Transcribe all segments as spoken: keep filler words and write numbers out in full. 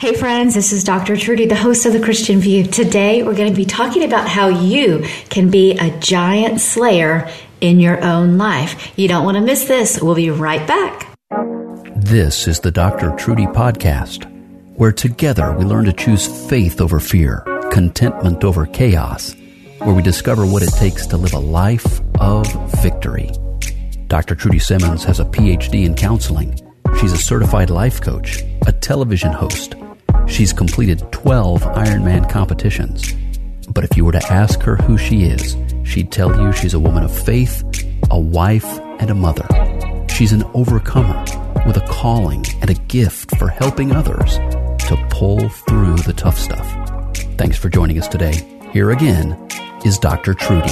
Hey friends, this is Doctor Trudy, the host of The Christian View. Today we're going to be talking about how you can be a giant slayer in your own life. You don't want to miss this. We'll be right back. This is the Doctor Trudy Podcast, where together we learn to choose faith over fear, contentment over chaos, where we discover what it takes to live a life of victory. Doctor Trudy Simmons has a P H D in counseling. She's a certified life coach, a television host. She's completed twelve Ironman competitions. But if you were to ask her who she is, she'd tell you she's a woman of faith, a wife, and a mother. She's an overcomer with a calling and a gift for helping others to pull through the tough stuff. Thanks for joining us today. Here again is Doctor Trudy.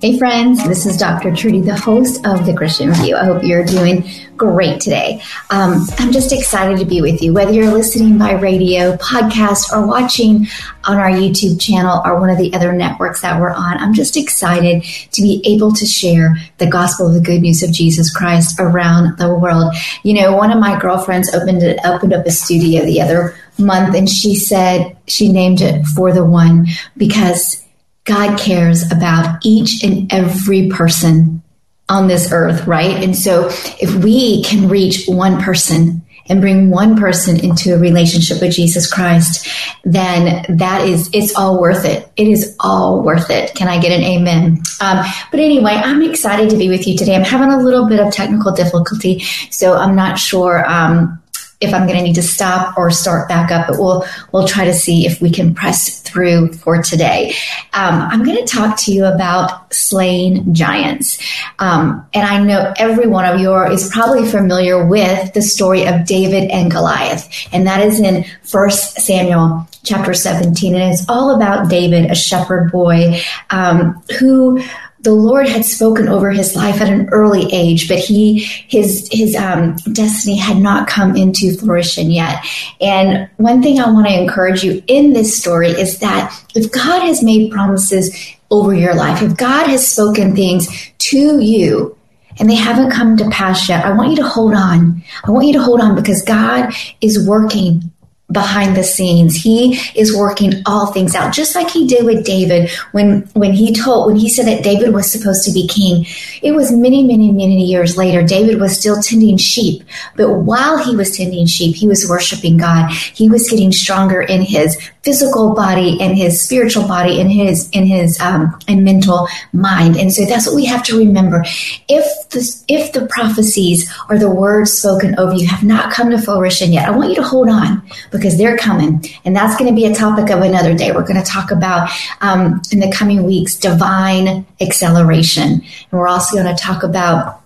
Hey friends, this is Doctor Trudy, the host of The Christian View. I hope you're doing great today. Um, I'm just excited to be with you, whether you're listening by radio, podcast, or watching on our YouTube channel or one of the other networks that we're on. I'm just excited to be able to share the gospel of the good news of Jesus Christ around the world. You know, one of my girlfriends opened it, opened up a studio the other month, and she said she named it For the One because God cares about each and every person on this earth, right? And so if we can reach one person and bring one person into a relationship with Jesus Christ, then that is, it's all worth it. It is all worth it. Can I get an amen? Um, but anyway, I'm excited to be with you today. I'm having a little bit of technical difficulty, so I'm not sure um, if I'm going to need to stop or start back up, but we'll we'll try to see if we can press through for today. Um, I'm going to talk to you about slaying giants. Um, and I know every one of you is probably familiar with the story of David and Goliath, and that is in First Samuel chapter seventeen. And it's all about David, a shepherd boy, um, who the Lord had spoken over his life at an early age, but he his his um, destiny had not come into fruition yet. And one thing I want to encourage you in this story is that if God has made promises over your life, if God has spoken things to you and they haven't come to pass yet, I want you to hold on. I want you to hold on because God is working behind the scenes. He is working all things out, just like he did with David when when he told when he said that David was supposed to be king. It was many, many, many years later. David was still tending sheep, but while he was tending sheep, he was worshiping God. He was getting stronger in his physical body and his spiritual body and his in his um, and mental mind. And so that's what we have to remember. If the, if the prophecies or the words spoken over you have not come to fruition yet, I want you to hold on, because they're coming. And that's going to be a topic of another day. We're going to talk about, um, in the coming weeks, divine acceleration. And we're also going to talk about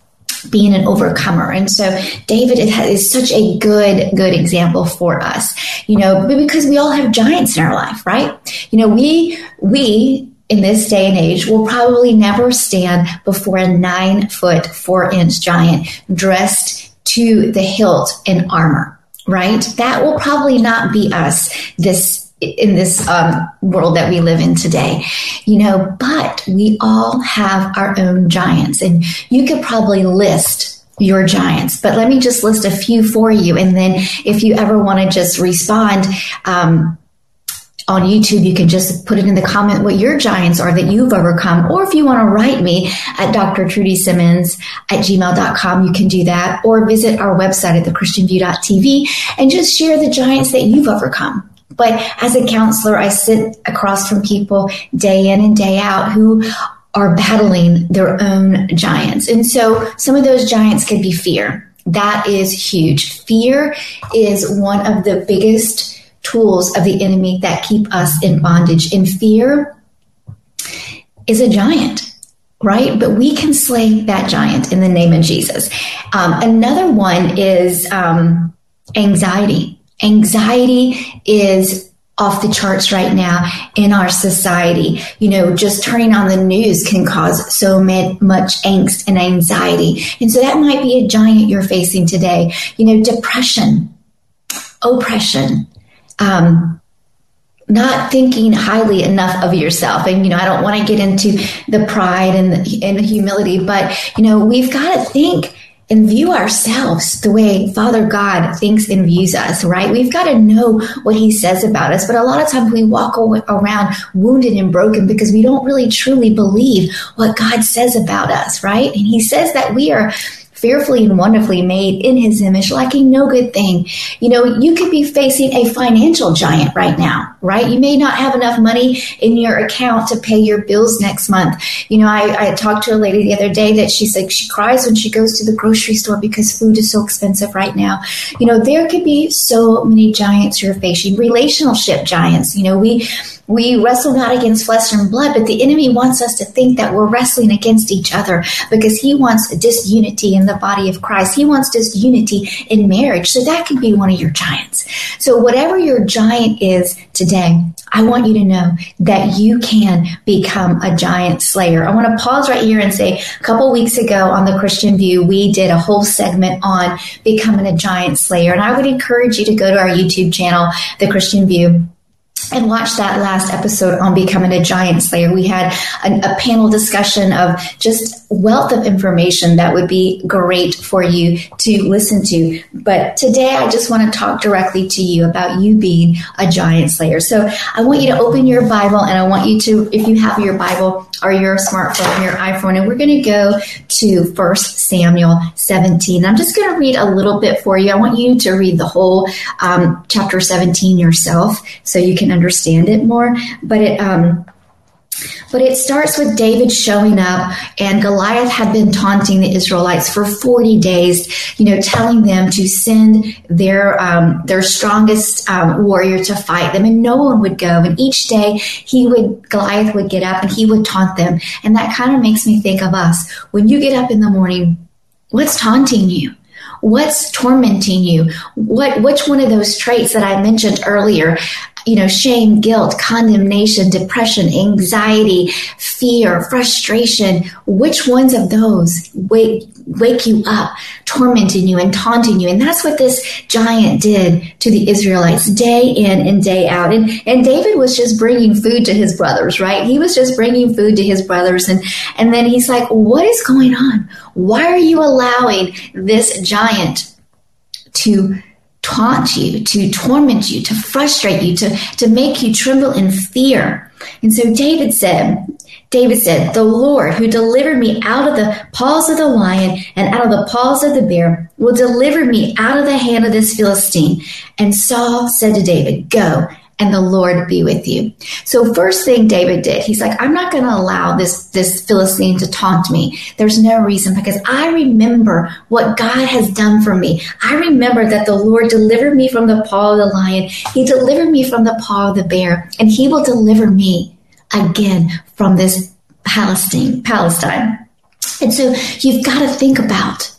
being an overcomer. And so David is such a good, good example for us, you know, because we all have giants in our life, right? You know, we, we, in this day and age, will probably never stand before a nine foot, four inch giant dressed to the hilt in armor. Right? That will probably not be us this in this um, world that we live in today, you know, but we all have our own giants, and you could probably list your giants, but let me just list a few for you. And then if you ever want to just respond, um, on YouTube, you can just put it in the comment what your giants are that you've overcome. Or if you want to write me at D R Trudy Simmons at gmail dot com, you can do that. Or visit our website at the christian view dot t v and just share the giants that you've overcome. But as a counselor, I sit across from people day in and day out who are battling their own giants. And so some of those giants could be fear. That is huge. Fear is one of the biggest tools of the enemy that keep us in bondage. And fear is a giant, right? But we can slay that giant in the name of Jesus. Um, another one is um, anxiety. Anxiety is off the charts right now in our society. You know, just turning on the news can cause so much angst and anxiety. And so that might be a giant you're facing today. You know, depression, oppression, um, not thinking highly enough of yourself. And, you know, I don't want to get into the pride and the, and the humility, but, you know, we've got to think and view ourselves the way Father God thinks and views us, right? We've got to know what he says about us. But a lot of times we walk around wounded and broken because we don't really truly believe what God says about us, right? And he says that we are fearfully and wonderfully made in his image, lacking no good thing. You know, you could be facing a financial giant right now, right? You may not have enough money in your account to pay your bills next month. You know, I, I talked to a lady the other day that she's like, she cries when she goes to the grocery store because food is so expensive right now. You know, there could be so many giants you're facing, relationship giants. You know, we We wrestle not against flesh and blood, but the enemy wants us to think that we're wrestling against each other because he wants disunity in the body of Christ. He wants disunity in marriage. So that could be one of your giants. So whatever your giant is today, I want you to know that you can become a giant slayer. I want to pause right here and say a couple weeks ago on The Christian View, we did a whole segment on becoming a giant slayer. And I would encourage you to go to our YouTube channel, The Christian View, and watch that last episode on becoming a giant slayer. We had an, a panel discussion of just wealth of information that would be great for you to listen to. But today I just want to talk directly to you about you being a giant slayer. So I want you to open your Bible, and I want you to, if you have your Bible or your smartphone, your iPhone, and we're going to go to First Samuel seventeen. I'm just going to read a little bit for you. I want you to read the whole um, chapter seventeen yourself so you can understand it more, but it um but it starts with David showing up, and Goliath had been taunting the Israelites for forty days, you know, telling them to send their um, their strongest um, warrior to fight them, and no one would go. And each day, he would Goliath would get up and he would taunt them, and that kind of makes me think of us. When you get up in the morning, what's taunting you? What's tormenting you? What which one of those traits that I mentioned earlier? You know, shame, guilt, condemnation, depression, anxiety, fear, frustration. Which ones of those wake wake you up, tormenting you and taunting you? And that's what this giant did to the Israelites day in and day out. And and David was just bringing food to his brothers, right? He was just bringing food to his brothers. And, and then he's like, what is going on? Why are you allowing this giant to taunt you, to torment you, to frustrate you, to, to make you tremble in fear? And so David said, David said, the Lord who delivered me out of the paws of the lion and out of the paws of the bear will deliver me out of the hand of this Philistine. And Saul said to David, go, and the Lord be with you. So first thing David did, he's like, I'm not going to allow this, this Philistine to taunt me. There's no reason, because I remember what God has done for me. I remember that the Lord delivered me from the paw of the lion. He delivered me from the paw of the bear, and he will deliver me again from this Palestine. Palestine. And so you've got to think about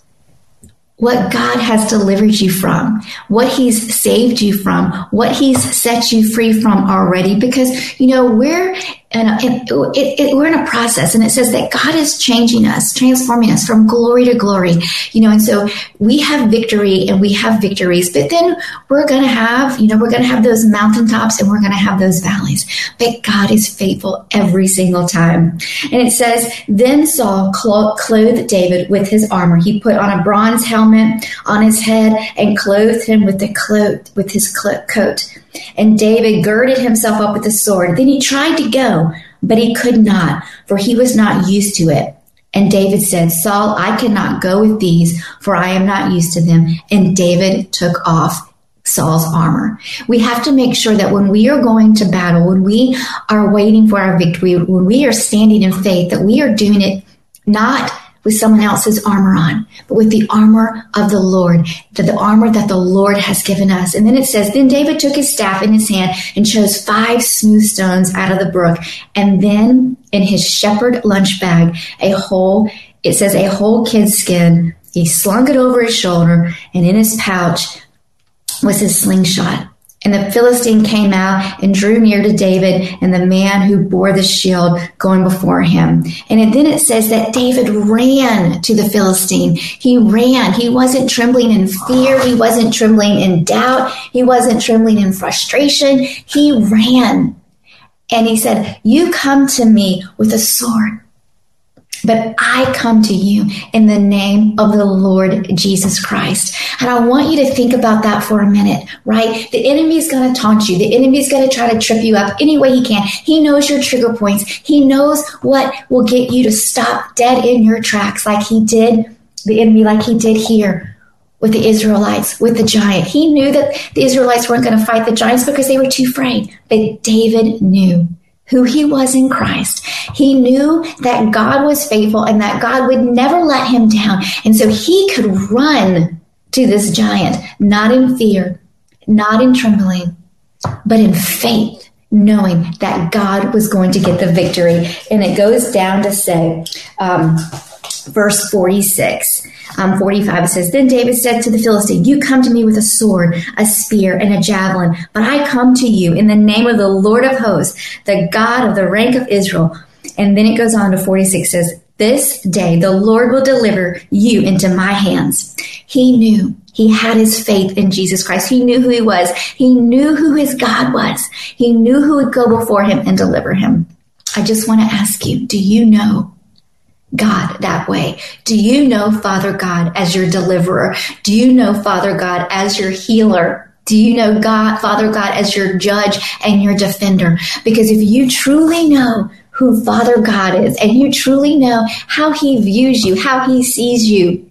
what God has delivered you from, what he's saved you from, what he's set you free from already. Because, you know, we're in a, it, it, it, we're in a process, and it says that God is changing us, transforming us from glory to glory. You know, and so we have victory and we have victories, but then we're going to have, you know, we're going to have those mountaintops and we're going to have those valleys. But God is faithful every single time. And it says, then Saul clothed David with his armor. He put on a bronze helmet on his head and clothed him with the cloak, with his clo- coat. And David girded himself up with the sword. Then he tried to go, but he could not, for he was not used to it. And David said, Saul, I cannot go with these, for I am not used to them. And David took off Saul's armor. We have to make sure that when we are going to battle, when we are waiting for our victory, when we are standing in faith, that we are doing it not with someone else's armor on, but with the armor of the Lord, the, the armor that the Lord has given us. And then it says, then David took his staff in his hand and chose five smooth stones out of the brook. And then in his shepherd lunch bag, a whole, it says a whole kid's skin, he slung it over his shoulder, and in his pouch, was his slingshot. And the Philistine came out and drew near to David and the man who bore the shield going before him. And then it says that David ran to the Philistine. He ran. He wasn't trembling in fear. He wasn't trembling in doubt. He wasn't trembling in frustration. He ran. And he said, "You come to me with a sword, but I come to you in the name of the Lord Jesus Christ." And I want you to think about that for a minute, right? The enemy is going to taunt you. The enemy is going to try to trip you up any way he can. He knows your trigger points. He knows what will get you to stop dead in your tracks like he did, the enemy, like he did here with the Israelites, with the giant. He knew that the Israelites weren't going to fight the giants because they were too afraid. But David knew who he was in Christ. He knew that God was faithful and that God would never let him down. And so he could run to this giant, not in fear, not in trembling, but in faith, knowing that God was going to get the victory. And it goes down to say, um, verse forty-six, um, forty-five, it says, "Then David said to the Philistine, 'You come to me with a sword, a spear, and a javelin, but I come to you in the name of the Lord of hosts, the God of the rank of Israel.'" And then it goes on to forty-six, says, "This day the Lord will deliver you into my hands." He knew. He had his faith in Jesus Christ. He knew who he was. He knew who his God was. He knew who would go before him and deliver him. I just want to ask you, do you know God that way? Do you know Father God as your deliverer? Do you know Father God as your healer? Do you know God, Father God, as your judge and your defender? Because if you truly know who Father God is and you truly know how he views you, how he sees you,